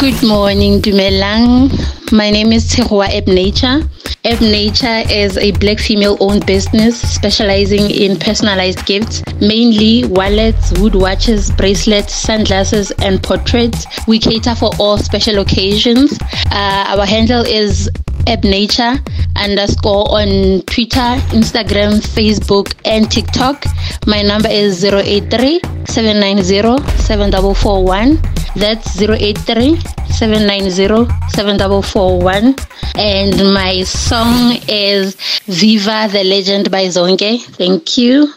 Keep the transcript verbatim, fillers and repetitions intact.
Good morning, Dumelang. My name is Tehua Urb Nature. Urb Nature is a black female-owned business specializing in personalized gifts, mainly wallets, wood watches, bracelets, sunglasses, and portraits. We cater for all special occasions. Uh, our handle is Urb Nature underscore on Twitter, Instagram, Facebook, and TikTok. My number is zero eight three, seven nine zero, seven four four one. That's zero eight three, seven nine zero, seven four four one. And my song is Viva the Legend by Zonke. Thank you.